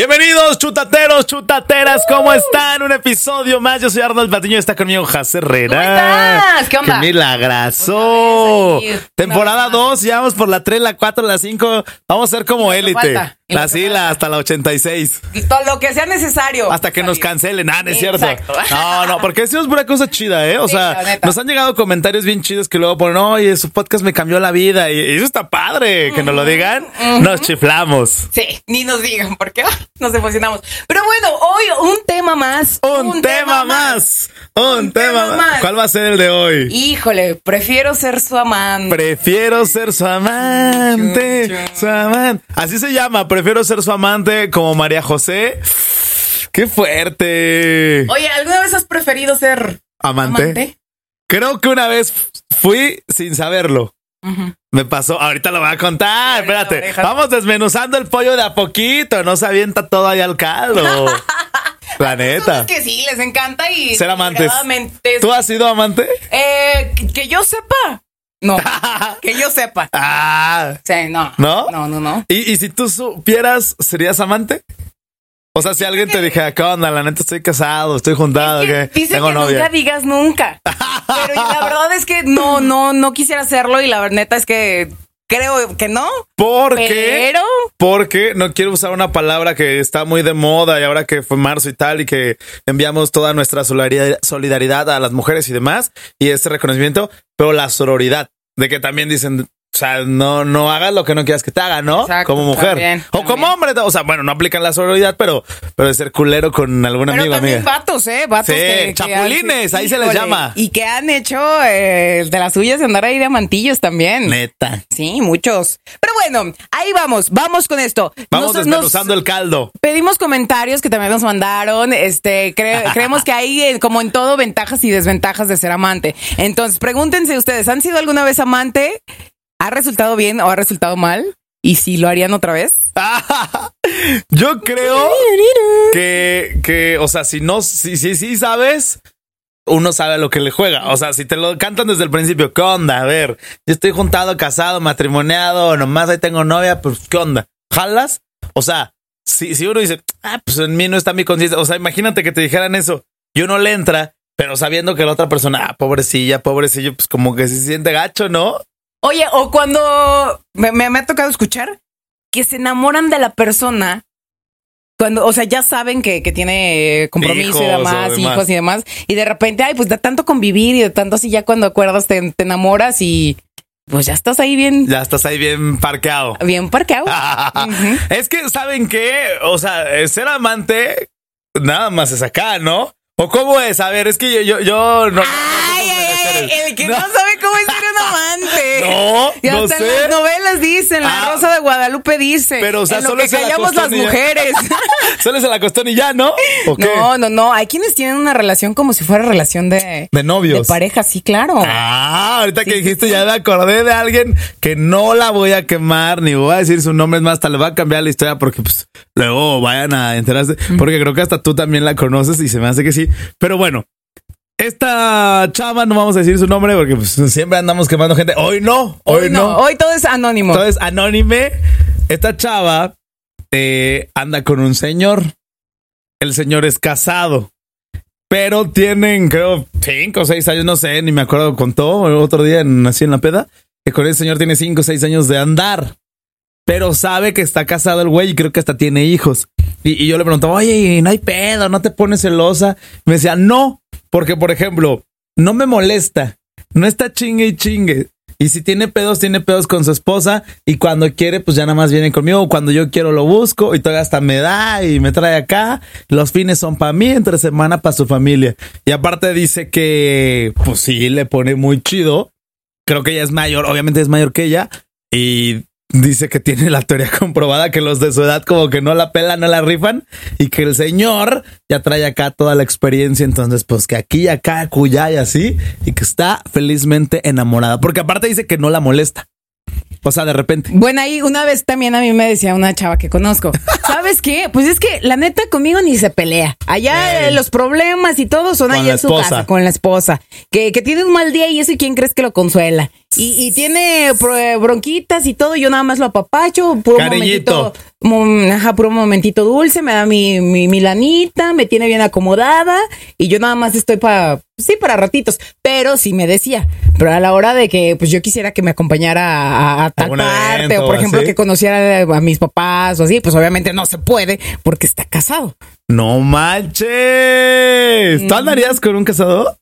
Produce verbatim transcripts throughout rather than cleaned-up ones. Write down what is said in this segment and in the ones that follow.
Bienvenidos, chutateros, chutateras, ¿cómo están? Un episodio más, yo soy Arnaldo Patiño, está conmigo Jace Herrera. ¿Cómo estás? ¿Qué onda? ¡Qué milagrazo! Temporada dos, ya vamos por la tres, la cuatro, la cinco, vamos a ser como élite. Así la, hasta la ochenta y seis. Todo lo que sea necesario. Hasta que nos cancelen, ah, no es cierto. No, no, porque decimos pura cosa chida, ¿eh? O sea, nos han llegado comentarios bien chidos que luego ponen, oye, su podcast me cambió la vida, y eso está padre, que nos lo digan, nos chiflamos. Sí, ni nos digan, ¿por qué? Nos emocionamos. Pero bueno, hoy un tema más. Un, un tema, tema más. más. Un, un tema, tema más. ¿Cuál va a ser el de hoy? Híjole, prefiero ser su amante. Prefiero ser su amante. Chum, chum. Su amante. Así se llama, prefiero ser su amante, como María José. ¡Qué fuerte! Oye, ¿alguna vez has preferido ser amante? amante? Creo que una vez fui sin saberlo. Uh-huh. Me pasó, ahorita lo voy a contar. Ahorita, espérate, orejas. Vamos desmenuzando el pollo de a poquito, no se avienta todo ahí al caldo. La neta. Es que sí, les encanta y ser amantes. ¿Tú has sido amante? Eh, que yo sepa. No, que yo sepa. Ah. Sí, no. ¿No? No, no, no. ¿Y, y si tú supieras, serías amante? O sea, si alguien te dijera, ¿qué onda? La neta, estoy casado, estoy juntado. Es que dice que novia. Nunca digas nunca. Pero la verdad es que no, no, no quisiera hacerlo. Y la neta es que creo que no. ¿Por qué? Pero... Porque no quiero usar una palabra que está muy de moda y ahora que fue marzo y tal, y que enviamos toda nuestra solidaridad a las mujeres y demás, y este reconocimiento, pero la sororidad, de que también dicen... O sea, no, no hagas lo que no quieras que te haga, ¿no? Exacto, como mujer. También, o también. Como hombre. O sea, bueno, no aplican la sororidad, pero, pero de ser culero con algún pero amigo, amiga. Vatos, ¿eh? Vatos. Sí, que, chapulines, que han, ahí híjole, se les llama. Y que han hecho eh, de las suyas andar ahí de amantillos también. Neta. Sí, muchos. Pero bueno, ahí vamos, vamos con esto. Vamos nos, desmenuzando nos el caldo. Pedimos comentarios que también nos mandaron. Este, cre- creemos que hay, como en todo, ventajas y desventajas de ser amante. Entonces, pregúntense ustedes, ¿han sido alguna vez amante? ¿Ha resultado bien o ha resultado mal? ¿Y si lo harían otra vez? Yo creo que, que, o sea, si no, si, si, si sabes, uno sabe a lo que le juega. O sea, si te lo cantan desde el principio, ¿qué onda? A ver, yo estoy juntado, casado, matrimoniado, nomás ahí tengo novia, pues, ¿qué onda? ¿Jalas? O sea, si, si uno dice, ah, pues en mí no está mi conciencia. O sea, imagínate que te dijeran eso y uno le entra, pero sabiendo que la otra persona, ah, pobrecilla, pobrecillo, pues como que se siente gacho, ¿no? Oye, o cuando me, me, me ha tocado escuchar que se enamoran de la persona cuando, o sea, ya saben que, que tiene compromiso hijos y demás, demás, hijos y demás, y de repente, ay, pues de tanto convivir y de tanto así, ya cuando acuerdas te, te enamoras y pues ya estás ahí bien. Ya estás ahí bien parqueado. Bien parqueado. Uh-huh. Es que, ¿saben qué? O sea, ser amante nada más es acá, ¿no? ¿O cómo es? A ver, es que yo, yo, yo no. Ay, ay, ay, el que no, no sabe cómo es ser un amante. No, y hasta no sé. En las novelas dicen, ah, la Rosa de Guadalupe dice. Pero, o sea, en solo lo que se callamos la las mujeres. Solo se la acostó y ya, ¿no? ¿O qué? No, no, no. Hay quienes tienen una relación como si fuera relación de. De novios. De pareja, sí, claro. Ah, ahorita sí, que dijiste, sí, ya me acordé de alguien que no la voy a quemar, ni voy a decir su nombre, es más, hasta le va a cambiar la historia porque, pues, luego vayan a enterarse. Mm. Porque creo que hasta tú también la conoces y se me hace que sí. Pero bueno, esta chava, no vamos a decir su nombre porque pues, siempre andamos quemando gente. Hoy no, hoy, hoy no. no. Hoy todo es anónimo. Todo es anónime. Esta chava eh, anda con un señor. El señor es casado, pero tienen, creo, cinco o seis años, no sé, ni me acuerdo, contó el otro día en, así en la peda, que con el señor tiene cinco o seis años de andar. Pero sabe que está casado el güey y creo que hasta tiene hijos. Y, y yo le preguntaba, oye, no hay pedo, no te pones celosa. Me decía, no, porque por ejemplo, no me molesta, no está chingue y chingue. Y si tiene pedos, tiene pedos con su esposa y cuando quiere, pues ya nada más viene conmigo. Cuando yo quiero lo busco y todavía hasta me da y me trae acá. Los fines son para mí, entre semana para su familia. Y aparte dice que, pues sí, le pone muy chido. Creo que ella es mayor, obviamente es mayor que ella y... Dice que tiene la teoría comprobada que los de su edad como que no la pelan, no la rifan y que el señor ya trae acá toda la experiencia. Entonces, pues que aquí, acá, cuyá y así y que está felizmente enamorada. Porque aparte dice que no la molesta. O sea, de repente. Bueno, ahí una vez también a mí me decía una chava que conozco. ¿Sabes qué? Pues es que la neta conmigo ni se pelea. Allá eh, los problemas y todo son allá en su casa, con la esposa. Que, que tiene un mal día y eso y quién crees que lo consuela. Y, y tiene bronquitas y todo, yo nada más lo apapacho, puro Cariñito. momentito, mom, ajá, puro momentito dulce, me da mi, mi, mi lanita, me tiene bien acomodada y yo nada más estoy para, sí, para ratitos, pero sí me decía, pero a la hora de que, pues yo quisiera que me acompañara a, a tal parte, evento, o por ejemplo, ¿sí? que conociera a mis papás o así, pues obviamente no se puede porque está casado. ¡No manches! ¿Tú andarías con un casado?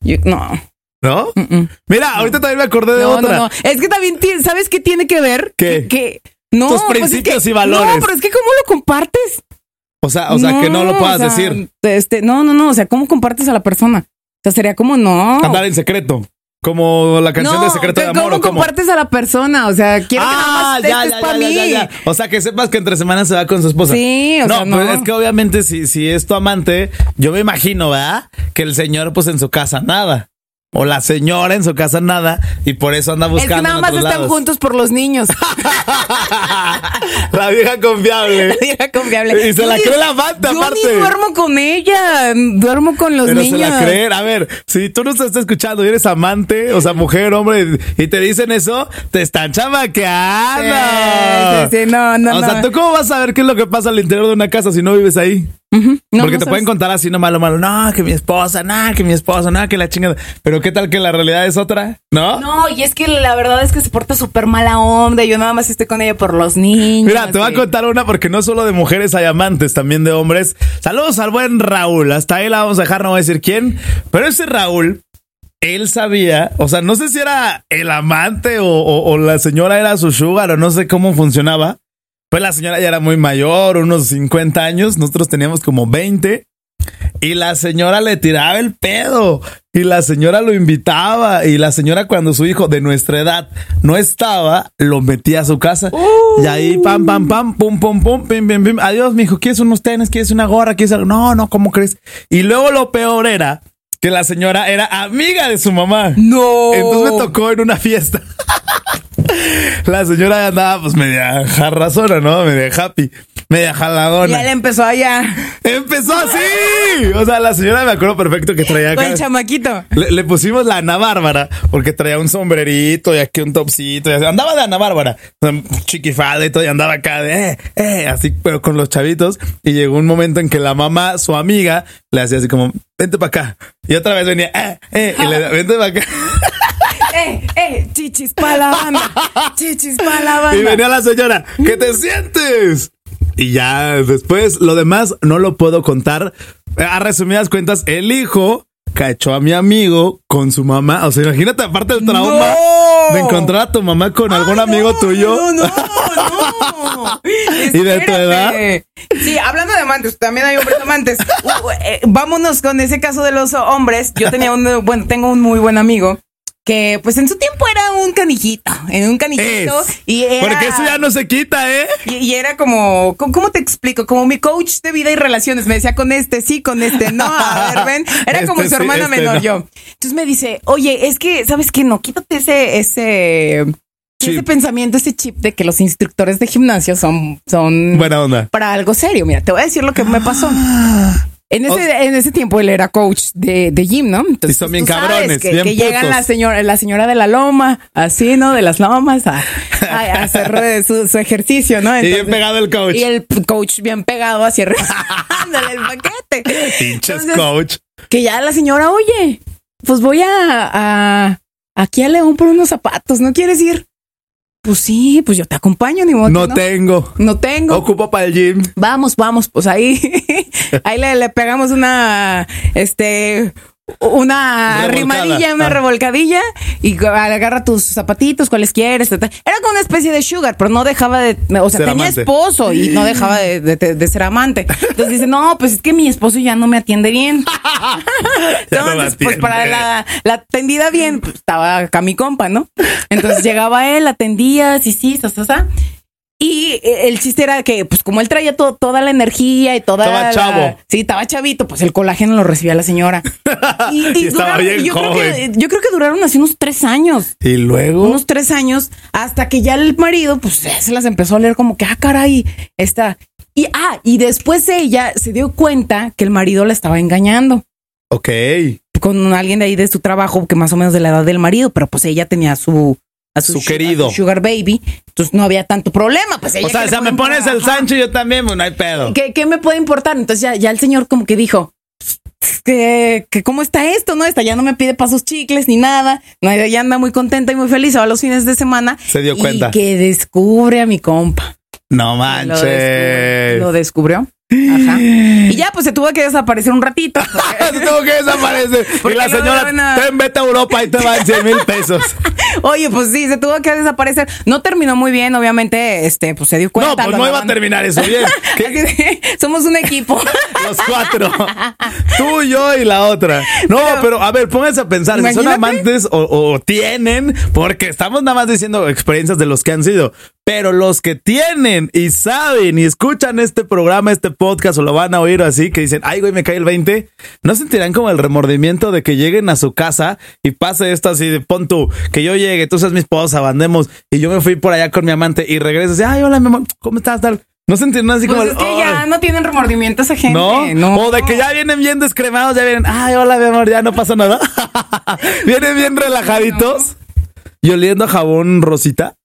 Yo, no. ¿No? Mm-mm. Mira, ahorita también me acordé de no, otra. No, no. Es que también, t- ¿sabes qué tiene que ver? ¿Qué? Que, que no, tus principios pues es que, y valores. No, pero es que ¿cómo lo compartes? O sea, o sea no, que no lo puedas o sea, decir. Este, no, no, no. O sea, ¿cómo compartes a la persona? O sea, sería como no. Andar en secreto. Como la canción no, de Secreto de Amor. ¿Cómo, ¿cómo compartes a la persona? O sea, quiero ah, que nada más estés para mí. Ya, ya. O sea, que sepas que entre semanas se va con su esposa. Sí, o no, sea, no. Pues es que obviamente si, si es tu amante, yo me imagino, ¿verdad? Que el señor pues en su casa nada. O la señora en su casa nada y por eso anda buscando. Es que nada más están lados. Juntos por los niños. La vieja confiable. La vieja confiable. Y se la cree la banda, aparte. Yo ni duermo con ella, duermo con los Pero niños. Pero se la creen. A ver, si tú no estás escuchando y eres amante, o sea, mujer, hombre, y te dicen eso, te están chamaqueando. Sí, sí, sí, no, no, O no. sea, ¿tú cómo vas a ver qué es lo que pasa al interior de una casa si no vives ahí? Uh-huh. No, Porque no te sabes. Pueden contar así, no malo, malo. No, que mi esposa, nada, que mi esposa, nada, que la chingada. Pero qué tal que la realidad es otra, ¿no? No, y es que la verdad es que se porta súper mala onda. Yo nada más estoy con ella por los niños. Mira, te sí. voy a contar una porque no solo de mujeres hay amantes, también de hombres. Saludos al buen Raúl. Hasta ahí la vamos a dejar, no voy a decir quién. Pero ese Raúl, él sabía, o sea, no sé si era el amante o, o, o la señora era su sugar o no sé cómo funcionaba. Pues la señora ya era muy mayor, unos cincuenta años, nosotros teníamos como veinte y la señora le tiraba el pedo y la señora lo invitaba y la señora cuando su hijo de nuestra edad no estaba, lo metía a su casa uh. y ahí pam, pam, pam, pum, pum, pum, pim, pim, pim, adiós mijo, ¿quieres unos tenis? ¿Quieres una gorra? ¿Quieres algo? No, no, ¿cómo crees? Y luego lo peor era que la señora era amiga de su mamá. No. Entonces me tocó en una fiesta. La señora andaba pues media jarrazona, ¿no? Media happy, media jaladona. Y él empezó allá. ¡Empezó así! O sea, la señora me acuerdo perfecto que traía acá. Con el chamaquito. Le, le pusimos la Ana Bárbara porque traía un sombrerito y aquí un topsito. Y así. Andaba de Ana Bárbara, chiquifada y todo, y andaba acá de eh, eh, así, pero con los chavitos. Y llegó un momento en que la mamá, su amiga, le hacía así como, vente para acá. Y otra vez venía, eh, eh, y le vente para acá. Eh, eh, chichis pa' la banda, chichis pa' la banda. Y venía la señora, ¿qué te sientes? Y ya después, lo demás no lo puedo contar. A resumidas cuentas, el hijo cachó a mi amigo con su mamá. O sea, imagínate, aparte del trauma no. de encontrar a tu mamá con ah, algún amigo no, tuyo. No, no, no. Y de tu edad. Sí, hablando de amantes, también hay hombres amantes. Uh, eh, vámonos con ese caso de los hombres. Yo tenía un, bueno, tengo un muy buen amigo. Que pues en su tiempo era un canijito, en un canijito es, y era, porque eso ya no se quita, ¿eh? Y, y era como, ¿cómo te explico? Como mi coach de vida y relaciones, me decía con este sí, con este no, a ver, ven, era este como su sí, hermana este menor no. yo. Entonces me dice, oye, es que, ¿sabes qué? No, quítate ese, ese, chip. ese pensamiento, ese chip de que los instructores de gimnasio son, son buena onda. Para algo serio. Mira, te voy a decir lo que me pasó. En ese, oh. en ese tiempo él era coach de, de gym, ¿no? Entonces, y son bien cabrones, que, bien que llegan la señora, la señora de la loma, así, ¿no? De las lomas a, a, a hacer su, su ejercicio, ¿no? Entonces, y bien pegado el coach. Y el coach bien pegado así, dándole el paquete. Pinches coach. Que ya la señora, oye, pues voy a, a aquí a León por unos zapatos, ¿no quieres ir? Pues sí, pues yo te acompaño, ni modo. No, no tengo. No tengo. Ocupo para el gym. Vamos, vamos, pues ahí, ahí le, le pegamos una, este, una revolcada. rimadilla, una ah. revolcadilla y agarra tus zapatitos, cuáles quieres. Ta, ta. Era como una especie de sugar, pero no dejaba de, o sea, ser tenía amante. esposo y no dejaba de, de, de, de ser amante. Entonces dice, no, pues es que mi esposo ya no me atiende bien. Entonces, no atiende. Pues para la, la atendida bien, pues, estaba acá mi compa, ¿no? Entonces llegaba él, atendía, sí, sí, sa, sa, sa. Y el chiste era que, pues, como él traía to- toda la energía y toda estaba la... chavo. Sí, estaba chavito, pues el colágeno lo recibía la señora. Y, y, y estaba duraron, bien yo joven. Creo que, yo creo que duraron así unos tres años. Y luego... Unos tres años, hasta que ya el marido, pues, se las empezó a leer como que, ah, caray, esta... Y, ah, y después ella se dio cuenta que el marido la estaba engañando. Ok. con alguien de ahí de su trabajo, que más o menos de la edad del marido, pero pues ella tenía su... A su, su querido a su sugar baby, entonces no había tanto problema, pues ella, o sea, o sea me pones para... el Sancho y yo también, pues no hay pedo. ¿Qué, qué me puede importar? Entonces ya, ya el señor como que dijo que, que cómo está esto, ¿no? Esta ya no me pide pasos chicles ni nada, no, ya anda muy contenta y muy feliz, ahora los fines de semana. Se dio y cuenta. Y que descubre a mi compa. No manches. Lo descubrió. Lo descubrió. Ajá. Y ya, pues se tuvo que desaparecer un ratito. Se tuvo que desaparecer. Y la señora, te vete a Europa y te van cien mil pesos. Oye, pues sí, se tuvo que desaparecer. No terminó muy bien, obviamente, este, pues se dio cuenta. No, pues no iba a terminar eso bien. Somos un equipo. Los cuatro. Tú, yo y la otra. No, pero, pero a ver, pónganse a pensar. Imagínate. Si son amantes o, o tienen, porque estamos nada más diciendo experiencias de los que han sido. Pero los que tienen y saben y escuchan este programa, este podcast, o lo van a oír así, que dicen, ay, güey, me cae el veinte, ¿no sentirán como el remordimiento de que lleguen a su casa y pase esto así de, pon tú, que yo llegue, tú seas mi esposa, bandemos, y yo me fui por allá con mi amante y regreso así, ay, hola, mi amor, ¿cómo estás, tal? No sentirán así pues como... Pues es que oh, ya no tienen remordimiento esa gente. ¿No? No. O de que ya vienen bien descremados, ya vienen, ay, hola, mi amor, ya no pasa nada. Vienen bien relajaditos y oliendo a jabón rosita.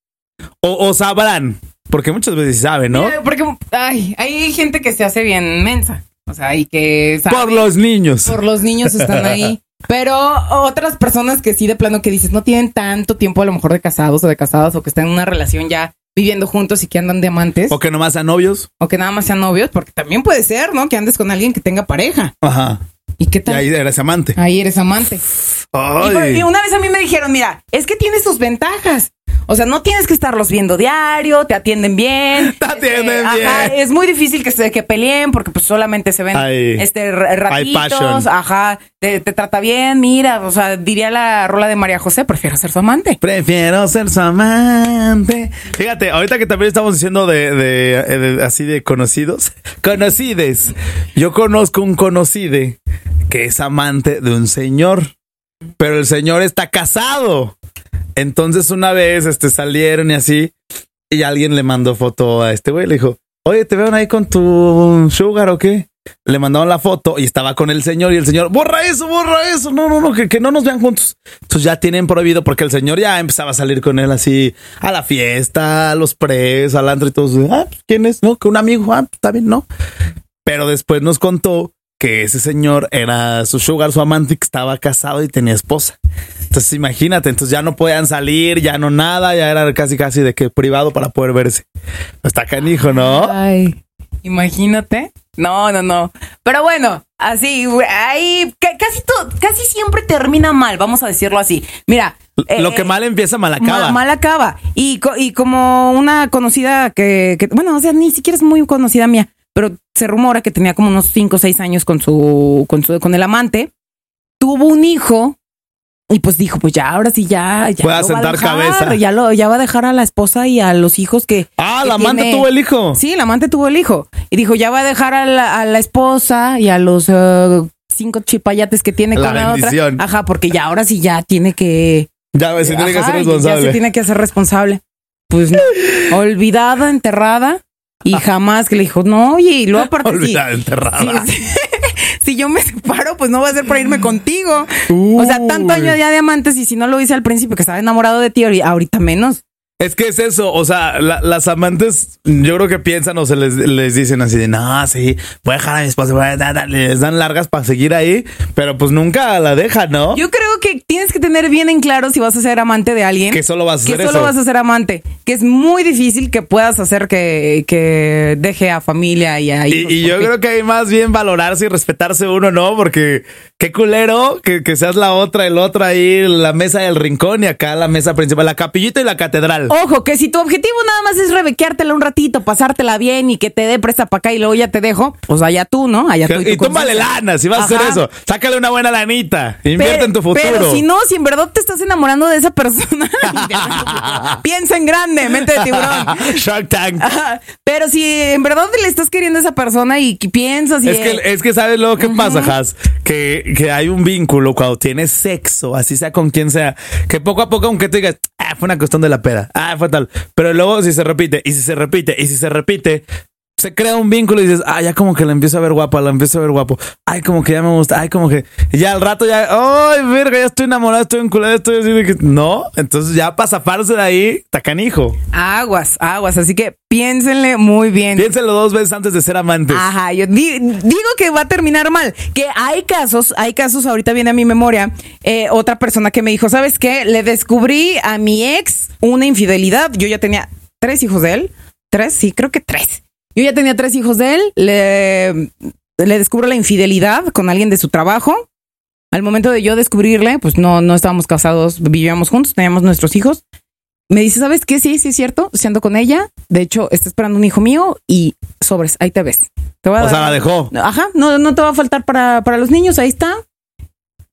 O, o sabrán, porque muchas veces saben, ¿no? Mira, porque ay, hay gente que se hace bien mensa, o sea, y que sabe, por los niños. Por los niños están ahí. Pero otras personas que sí, de plano, que dices, no tienen tanto tiempo a lo mejor de casados o de casadas, o que están en una relación ya viviendo juntos y que andan de amantes. O que nomás sean novios. O que nada más sean novios, porque también puede ser, ¿no? Que andes con alguien que tenga pareja. Ajá. ¿Y qué tal? Y ahí eres amante. Ahí eres amante. Ay. Y una vez a mí me dijeron, mira, es que tiene sus ventajas. O sea, no tienes que estarlos viendo diario, te atienden bien. Te atienden este, bien. Ajá, es muy difícil que se que peleen porque pues solamente se ven ay, este ratitos, ajá, te, te trata bien, mira, o sea, diría la rola de María José, prefiero ser su amante. Prefiero ser su amante. Fíjate, ahorita que también estamos diciendo de, de, de, de así de conocidos, conocides. Yo conozco un conocide que es amante de un señor, pero el señor está casado. Entonces una vez este, salieron y así, y alguien le mandó foto a este güey, le dijo, oye, ¿te veo ahí con tu sugar o qué? Le mandaron la foto y estaba con el señor y el señor, borra eso, borra eso, no, no, no, que, que no nos vean juntos. Entonces ya tienen prohibido porque el señor ya empezaba a salir con él así a la fiesta, a los pres, al antro y todos, ah, ¿quién es? No, que un amigo, ah, está bien, no. Pero después nos contó que ese señor era su sugar, su amante, que estaba casado y tenía esposa. Entonces imagínate, entonces ya no podían salir, ya no nada, ya era casi casi de que privado para poder verse. Está canijo, ¿no? Ay, imagínate. No, no, no. Pero bueno, así, ahí casi todo, casi siempre termina mal, vamos a decirlo así. Mira, lo eh, que mal empieza, mal acaba. Mal, mal acaba. Y, co- y como una conocida que, que, bueno, o sea, ni siquiera es muy conocida mía, pero se rumora que tenía como unos cinco o seis años con su, con su, con el amante. Tuvo un hijo y pues dijo, pues ya, ahora sí, ya, ya puede sentar cabeza. Ya lo, ya va a dejar a la esposa y a los hijos que... Ah, que la amante tiene. Tuvo el hijo. Sí, la amante tuvo el hijo. Y dijo, ya va a dejar a la, a la esposa y a los uh, cinco chipayates que tiene con la otra. Ajá, porque ya, ahora sí, ya tiene que... Ya se tiene ajá, que hacer responsable. Ya se tiene que hacer responsable. Pues no, olvidada, enterrada. Y jamás que le dijo, no, oye, y luego aparte olvidada, si, enterrada. Si, si, si yo me separo, pues no va a ser para irme contigo. Uy. O sea, tanto año ya de amantes, y si no lo hice al principio que estaba enamorado de ti, ahorita menos. Es que es eso, o sea, la, las amantes yo creo que piensan o se les, les dicen así de, no, sí, voy a dejar a mi esposa, voy a dar, les dan largas para seguir ahí, pero pues nunca la dejan, ¿no? Yo creo que tienes que tener bien en claro si vas a ser amante de alguien. Que solo vas a ser Que solo eso. vas a ser amante, que es muy difícil que puedas hacer que, que deje a familia y a hijos. Y, y yo creo que hay más bien valorarse y respetarse uno, ¿no? Porque qué culero que, que seas la otra, el otro ahí, la mesa del rincón y acá la mesa principal, la capillita y la catedral. Ojo, que si tu objetivo nada más es rebequeártela un ratito, pasártela bien y que te dé presta para acá y luego ya te dejo, pues allá tú, ¿no? Allá tú. Y, y túmbale lana, si vas ajá. a hacer eso. Sácale una buena lanita, invierte pero, en tu futuro. Pero si no, si en verdad te estás enamorando de esa persona, piensa en grande, mente de tiburón. Shark Tank. Ajá. Pero si en verdad le estás queriendo a esa persona y piensas... Y es, que, es que sabes luego qué uh-huh. pasa, Jace, que, que hay un vínculo cuando tienes sexo, así sea con quien sea, que poco a poco, aunque te digas, ah, fue una cuestión de la pera. Ah, fatal. Pero luego si se repite, y si se repite, y si se repite, se crea un vínculo y dices, ah, ya como que la empiezo a ver guapa, la empiezo a ver guapo. Ay, como que ya me gusta, ay, como que... Y ya al rato ya, ay, verga, ya estoy enamorado, estoy vinculado, estoy así de que... No, entonces ya para zafarse de ahí, tacanijo. Aguas, aguas, así que piénsenle muy bien. Piénsenlo dos veces antes de ser amantes. Ajá, yo di- digo que va a terminar mal, que hay casos, hay casos, ahorita viene a mi memoria, eh, otra persona que me dijo, ¿sabes qué? Le descubrí a mi ex una infidelidad, yo ya tenía tres hijos de él, tres, sí, creo que tres. Yo ya tenía tres hijos de él, le, le descubro la infidelidad con alguien de su trabajo. Al momento de yo descubrirle, pues no, no estábamos casados, vivíamos juntos, teníamos nuestros hijos. Me dice, ¿sabes qué? Sí, sí es cierto, siendo con ella. De hecho, está esperando un hijo mío y sobres, ahí te ves. Te voy a o dar... sea, la dejó. Ajá, no, no te va a faltar para, para los niños, ahí está.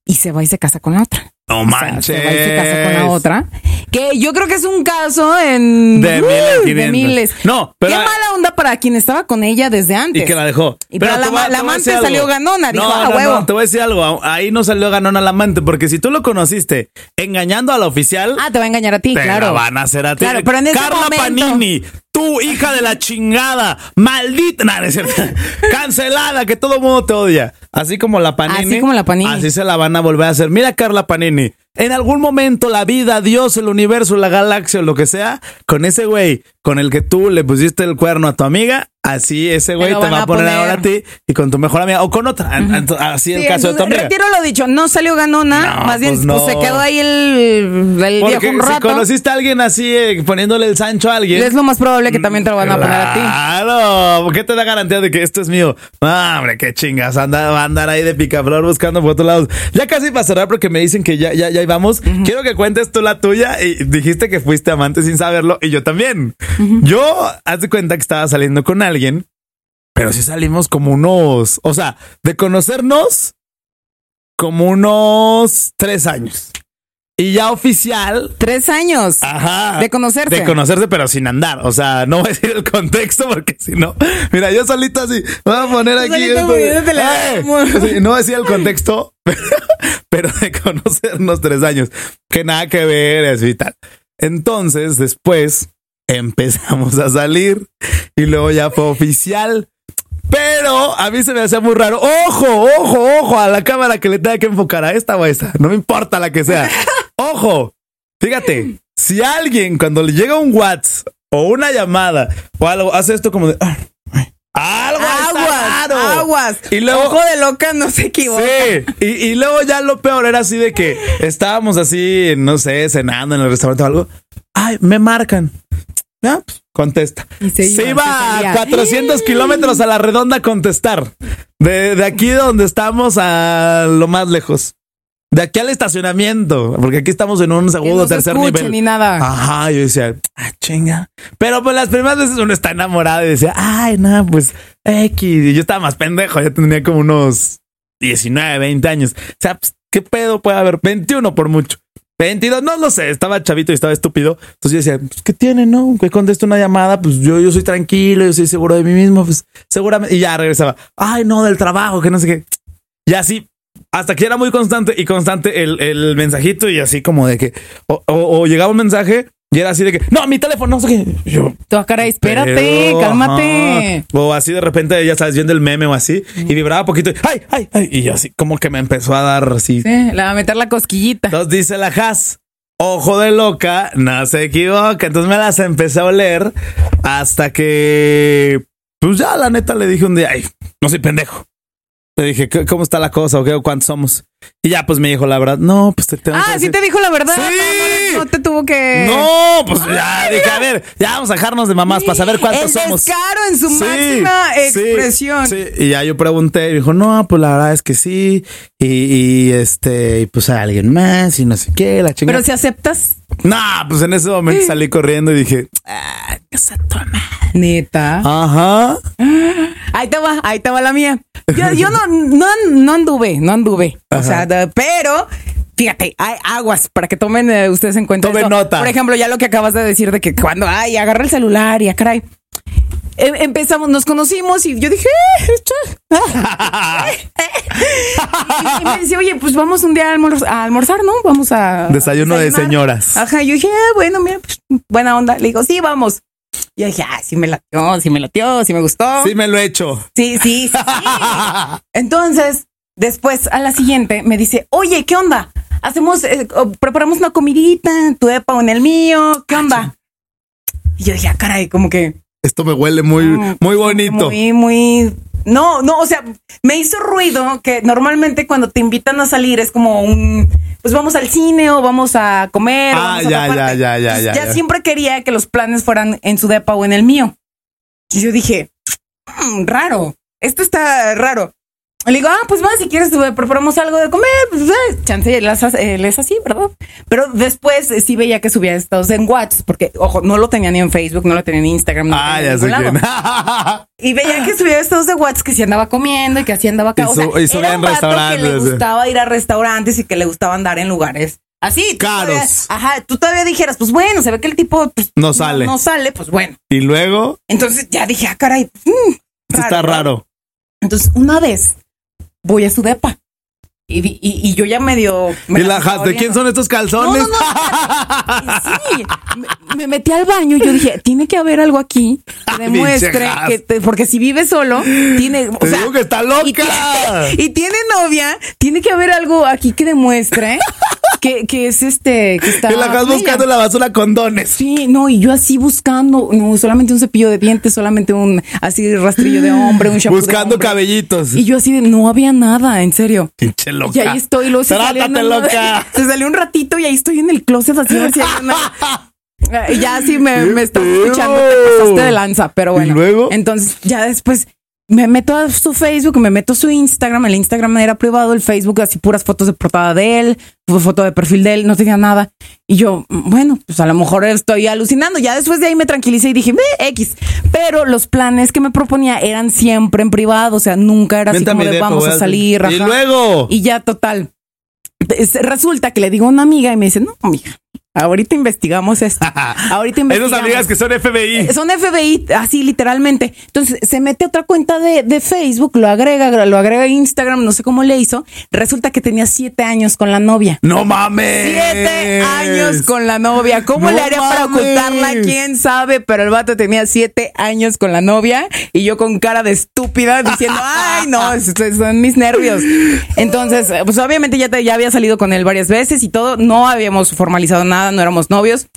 Y se va y se casa con la otra. No manches. O sea, se va y se casa con la otra. Que yo creo que es un caso en... De miles. Uh, de miles. No, pero... Qué la... mala onda para quien estaba con ella desde antes. Y que la dejó. Y pero la, va, la amante salió ganona. Dijo, no, ah, no, huevo. No, te voy a decir algo. Ahí no salió ganona la amante. Porque si tú lo conociste engañando a la oficial... Ah, te va a engañar a ti, te claro. Te van a hacer a ti. Claro, pero en ese Carla momento... Panini, tú, hija de la chingada. Maldita... No, no es cierto. Cancelada, que todo mundo te odia. Así como la Panini. Así como la Panini. Así se la van a volver a hacer. Mira Carla Panini. En algún momento la vida, Dios, el universo, la galaxia o lo que sea, con ese güey con el que tú le pusiste el cuerno a tu amiga, así ese güey te va a poner, poner ahora a ti y con tu mejor amiga o con otra. Uh-huh. Así es sí, el caso entonces, de tu amiga. Retiro lo dicho, no salió ganona, no, más bien pues no. Pues se quedó ahí el, el día un rato. Si conociste a alguien así, eh, poniéndole el sancho a alguien. Es lo más probable que también te lo van a claro, poner a ti. Claro, ¿por qué te da garantía de que esto es mío? Ah, hombre, qué chingas, anda, va a andar ahí de picaflor buscando por otros lados. Ya casi para cerrar porque me dicen que ya, ya, ya íbamos. Uh-huh. Quiero que cuentes tú la tuya y dijiste que fuiste amante sin saberlo y yo también. Uh-huh. Yo, haz de cuenta que estaba saliendo con alguien, pero sí salimos como unos, o sea, de conocernos como unos tres años. Y ya oficial. Tres años. Ajá. De conocerse. De conocerse, pero sin andar. O sea, no voy a decir el contexto porque si no. Mira, yo solito así. Voy a poner yo aquí. Esto, de... la... Ay, sí, no voy a decir el contexto, pero, pero de conocernos tres años. Que nada que ver, es vital. Entonces, después empezamos a salir y luego ya fue oficial. Pero a mí se me hacía muy raro. Ojo, ojo, ojo a la cámara que le tenga que enfocar a esta o a esta. No me importa la que sea. Ojo, fíjate, si alguien cuando le llega un WhatsApp o una llamada o algo, hace esto como de... Ah, algo aguas, aguas. Y luego, ojo de loca, no se equivoca. Sí, y, y luego ya lo peor era así de que estábamos así, no sé, cenando en el restaurante o algo. Ay, me marcan. ¿Ah? Contesta. Se iba, se iba se a cuatrocientos kilómetros a la redonda a contestar. De, de aquí donde estamos a lo más lejos. De aquí al estacionamiento. Porque aquí estamos en un segundo, no tercer se nivel. Ni nada. Ajá, yo decía, ah, chinga. Pero pues las primeras veces uno está enamorado y decía, ay, no, pues X. Y yo estaba más pendejo. Ya tenía como unos diecinueve, veinte años. O sea, pues, ¿qué pedo puede haber? veintiuno por mucho. veintidós, no lo sé, estaba chavito y estaba estúpido. Entonces yo decía, pues, ¿qué tiene, no? Que contesto una llamada, pues yo, yo soy tranquilo, yo soy seguro de mí mismo, pues seguramente. Y ya regresaba, ay, no, del trabajo, que no sé qué. Y así, hasta que era muy constante y constante el, el mensajito y así como de que, o, o, o llegaba un mensaje y era así de que, no, mi teléfono, no sé qué. Yo, toda cara, espérate, pero, cálmate. Ajá. O así de repente, ya sabes, viendo el meme o así, y vibraba poquito, y, ay, ay, ay. Y así como que me empezó a dar así. Sí, la va a meter la cosquillita. Entonces dice la Jace, ojo de loca, no se equivoca. Entonces me las empecé a oler hasta que, pues ya la neta le dije un día, ay, no soy pendejo. Le dije, ¿cómo está la cosa? ¿O qué? ¿Cuántos somos? Y ya, pues me dijo la verdad. No, pues te tengo ah, que decir. Sí te dijo la verdad. Sí. No, no, no te tuvo que. No, pues ya ay, dije, mira. A ver, ya vamos a dejarnos de mamás sí. Para saber cuántos somos. El descaro en su sí, máxima expresión. Sí, sí. Y ya yo pregunté y dijo, no, pues la verdad es que sí. Y, y este, y pues a alguien más y no sé qué, la chingada. Pero si aceptas. No, nah, pues en ese momento salí corriendo y dije, ah, ¿qué se toma? Neta. Ajá. Ahí te va, ahí te va la mía. Yo, yo no, no, no anduve, no anduve. Ajá. O sea, de, pero fíjate, hay aguas para que tomen eh, ustedes en cuenta. Tomen nota. Por ejemplo, ya lo que acabas de decir de que cuando, ay, agarra el celular y a caray. Em, empezamos, nos conocimos y yo dije, y, y me decía, oye, pues vamos un día a, almor- a almorzar, ¿no? Vamos a desayuno desayunar. De señoras. Ajá, yo dije, bueno, mira, pues, buena onda. Le digo, sí, vamos. Yo dije, ah, sí me latió, sí me latió, sí me gustó. Sí me lo he hecho. Sí, sí, sí, sí. Entonces, después, a la siguiente, me dice, oye, ¿qué onda? Hacemos, eh, preparamos una comidita en tu depa o en el mío, ¿qué onda? Y yo dije, ah, caray, como que... Esto me huele muy, mm, muy bonito. Muy, muy... No, no, o sea, me hizo ruido que normalmente cuando te invitan a salir es como un... Pues vamos al cine o vamos a comer. Ah, vamos ya, a ya, ya, ya, ya, ya. Ya siempre quería que los planes fueran en su depa o en el mío. Y yo dije, mmm, raro, esto está raro. Le digo, ah, pues va, si quieres preparamos algo de comer, pues eh, chance, él es así, ¿verdad? Pero después eh, sí veía que subía estos en WhatsApp, porque, ojo, no lo tenía ni en Facebook, no lo tenía en Instagram. No ah, ya sé quién. Y veía que subía estos de WhatsApp, que sí andaba comiendo y que así andaba acá. O sea, y subía en restaurantes. Que le gustaba ir a restaurantes y que le gustaba andar en lugares así. Caros. Todavía, ajá, tú todavía dijeras, pues bueno, se ve que el tipo pues, no sale. No, no sale, pues bueno. Y luego. Entonces ya dije, ah, caray. Mm, raro, está raro. Entonces, una vez. Voy a su depa. Y, y, y yo ya medio... Me ¿Y la la ¿De quién son estos calzones? No, no, no. Sí, me, me metí al baño y yo dije, tiene que haber algo aquí que demuestre que... Te, porque si vive solo, tiene... O te sea, digo que está loca. Y tiene, y tiene novia, tiene que haber algo aquí que demuestre que, que es este... Que está y la vas buscando en la basura condones. Sí, no, y yo así buscando, no, solamente un cepillo de dientes, solamente un así rastrillo de hombre, un shampoo buscando de hombre, cabellitos. Y yo así, de, no había nada, en serio. Pinche loca. Y ahí estoy, luego se salió, una, loca. se salió un ratito y ahí estoy en el closet así, así una... Ya así me, me estás escuchando, te pasaste de lanza, pero bueno. ¿Y luego? Entonces ya después me meto a su Facebook, me meto a su Instagram, el Instagram era privado, el Facebook así puras fotos de portada de él, foto de perfil de él, no tenía nada. Y yo, bueno, pues a lo mejor estoy alucinando. Ya después de ahí me tranquilicé y dije, eh, X. Pero los planes que me proponía eran siempre en privado, o sea, nunca era así como de vamos a salir. Y luego. Y ya total. Resulta que le digo a una amiga y me dice, no, mija. Ahorita investigamos esto. Ahorita investigamos. Esas amigas que son F B I. Son F B I, así literalmente. Entonces se mete otra cuenta de, de Facebook, lo agrega, lo agrega a Instagram, no sé cómo le hizo. Resulta que tenía siete años con la novia. ¡No mames! Siete años con la novia. ¿Cómo no le haría mames. para ocultarla? ¿Quién sabe? Pero el vato tenía siete años con la novia y yo con cara de estúpida diciendo, ay, no, son mis nervios. Entonces, pues obviamente ya, te, ya había salido con él varias veces y todo. No habíamos formalizado nada. No éramos novios,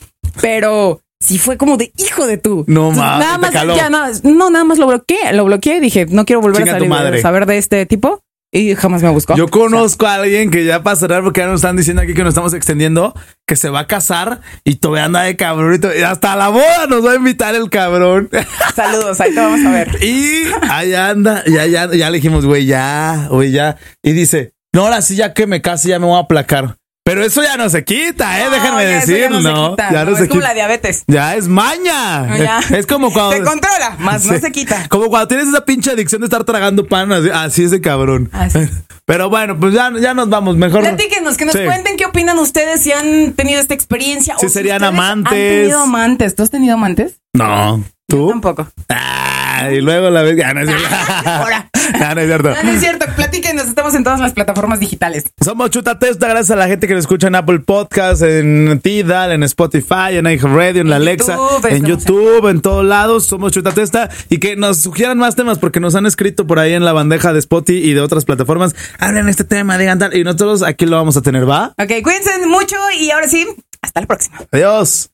pero sí fue como de hijo de tú. No mames. Nada más, ya, nada, no, nada más lo bloqueé, lo bloqueé y dije, no quiero volver Chinga a salir, a saber de este tipo. Y jamás me buscó. Yo conozco o sea, a alguien que ya para cerrar, porque ya nos están diciendo aquí que nos estamos extendiendo, que se va a casar y todavía anda de cabrón. Y hasta la boda nos va a invitar el cabrón. Saludos, ahí te vamos a ver. Y allá anda, ya, ya, ya le dijimos, güey, ya, güey, ya. Y dice, no, ahora sí, ya que me case, ya me voy a aplacar. Pero eso ya no se quita, ¿eh? No, déjenme decir, ya no, no, se quita, ya no, no se es quita. Como la diabetes. Ya es maña. Ya. Es como cuando... Te controla, más sí. no se quita. Como cuando tienes esa pinche adicción de estar tragando pan, así, así es de cabrón. Así. Pero bueno, pues ya, ya nos vamos, mejor... Platíquenos, que nos sí. cuenten qué opinan ustedes si han tenido esta experiencia. Si o serían si amantes. ¿Han tenido amantes? ¿Tú has tenido amantes? No. ¿Tú? Yo tampoco. Ah, y luego la vez... Ah, no es cierto. Ahora. No, no es cierto. No, no es cierto. Platíquenos. Estamos en todas las plataformas digitales. Somos Chuta Testa. Gracias a la gente que nos escucha en Apple Podcast, en Tidal, en Spotify, en iHeartRadio, en la Alexa, en YouTube, en todos lados. Somos Chuta Testa. Y que nos sugieran más temas porque nos han escrito por ahí en la bandeja de Spotify y de otras plataformas. Hablen este tema, digan tal. Y nosotros aquí lo vamos a tener, ¿va? Ok, cuídense mucho y ahora sí, hasta la próxima. Adiós.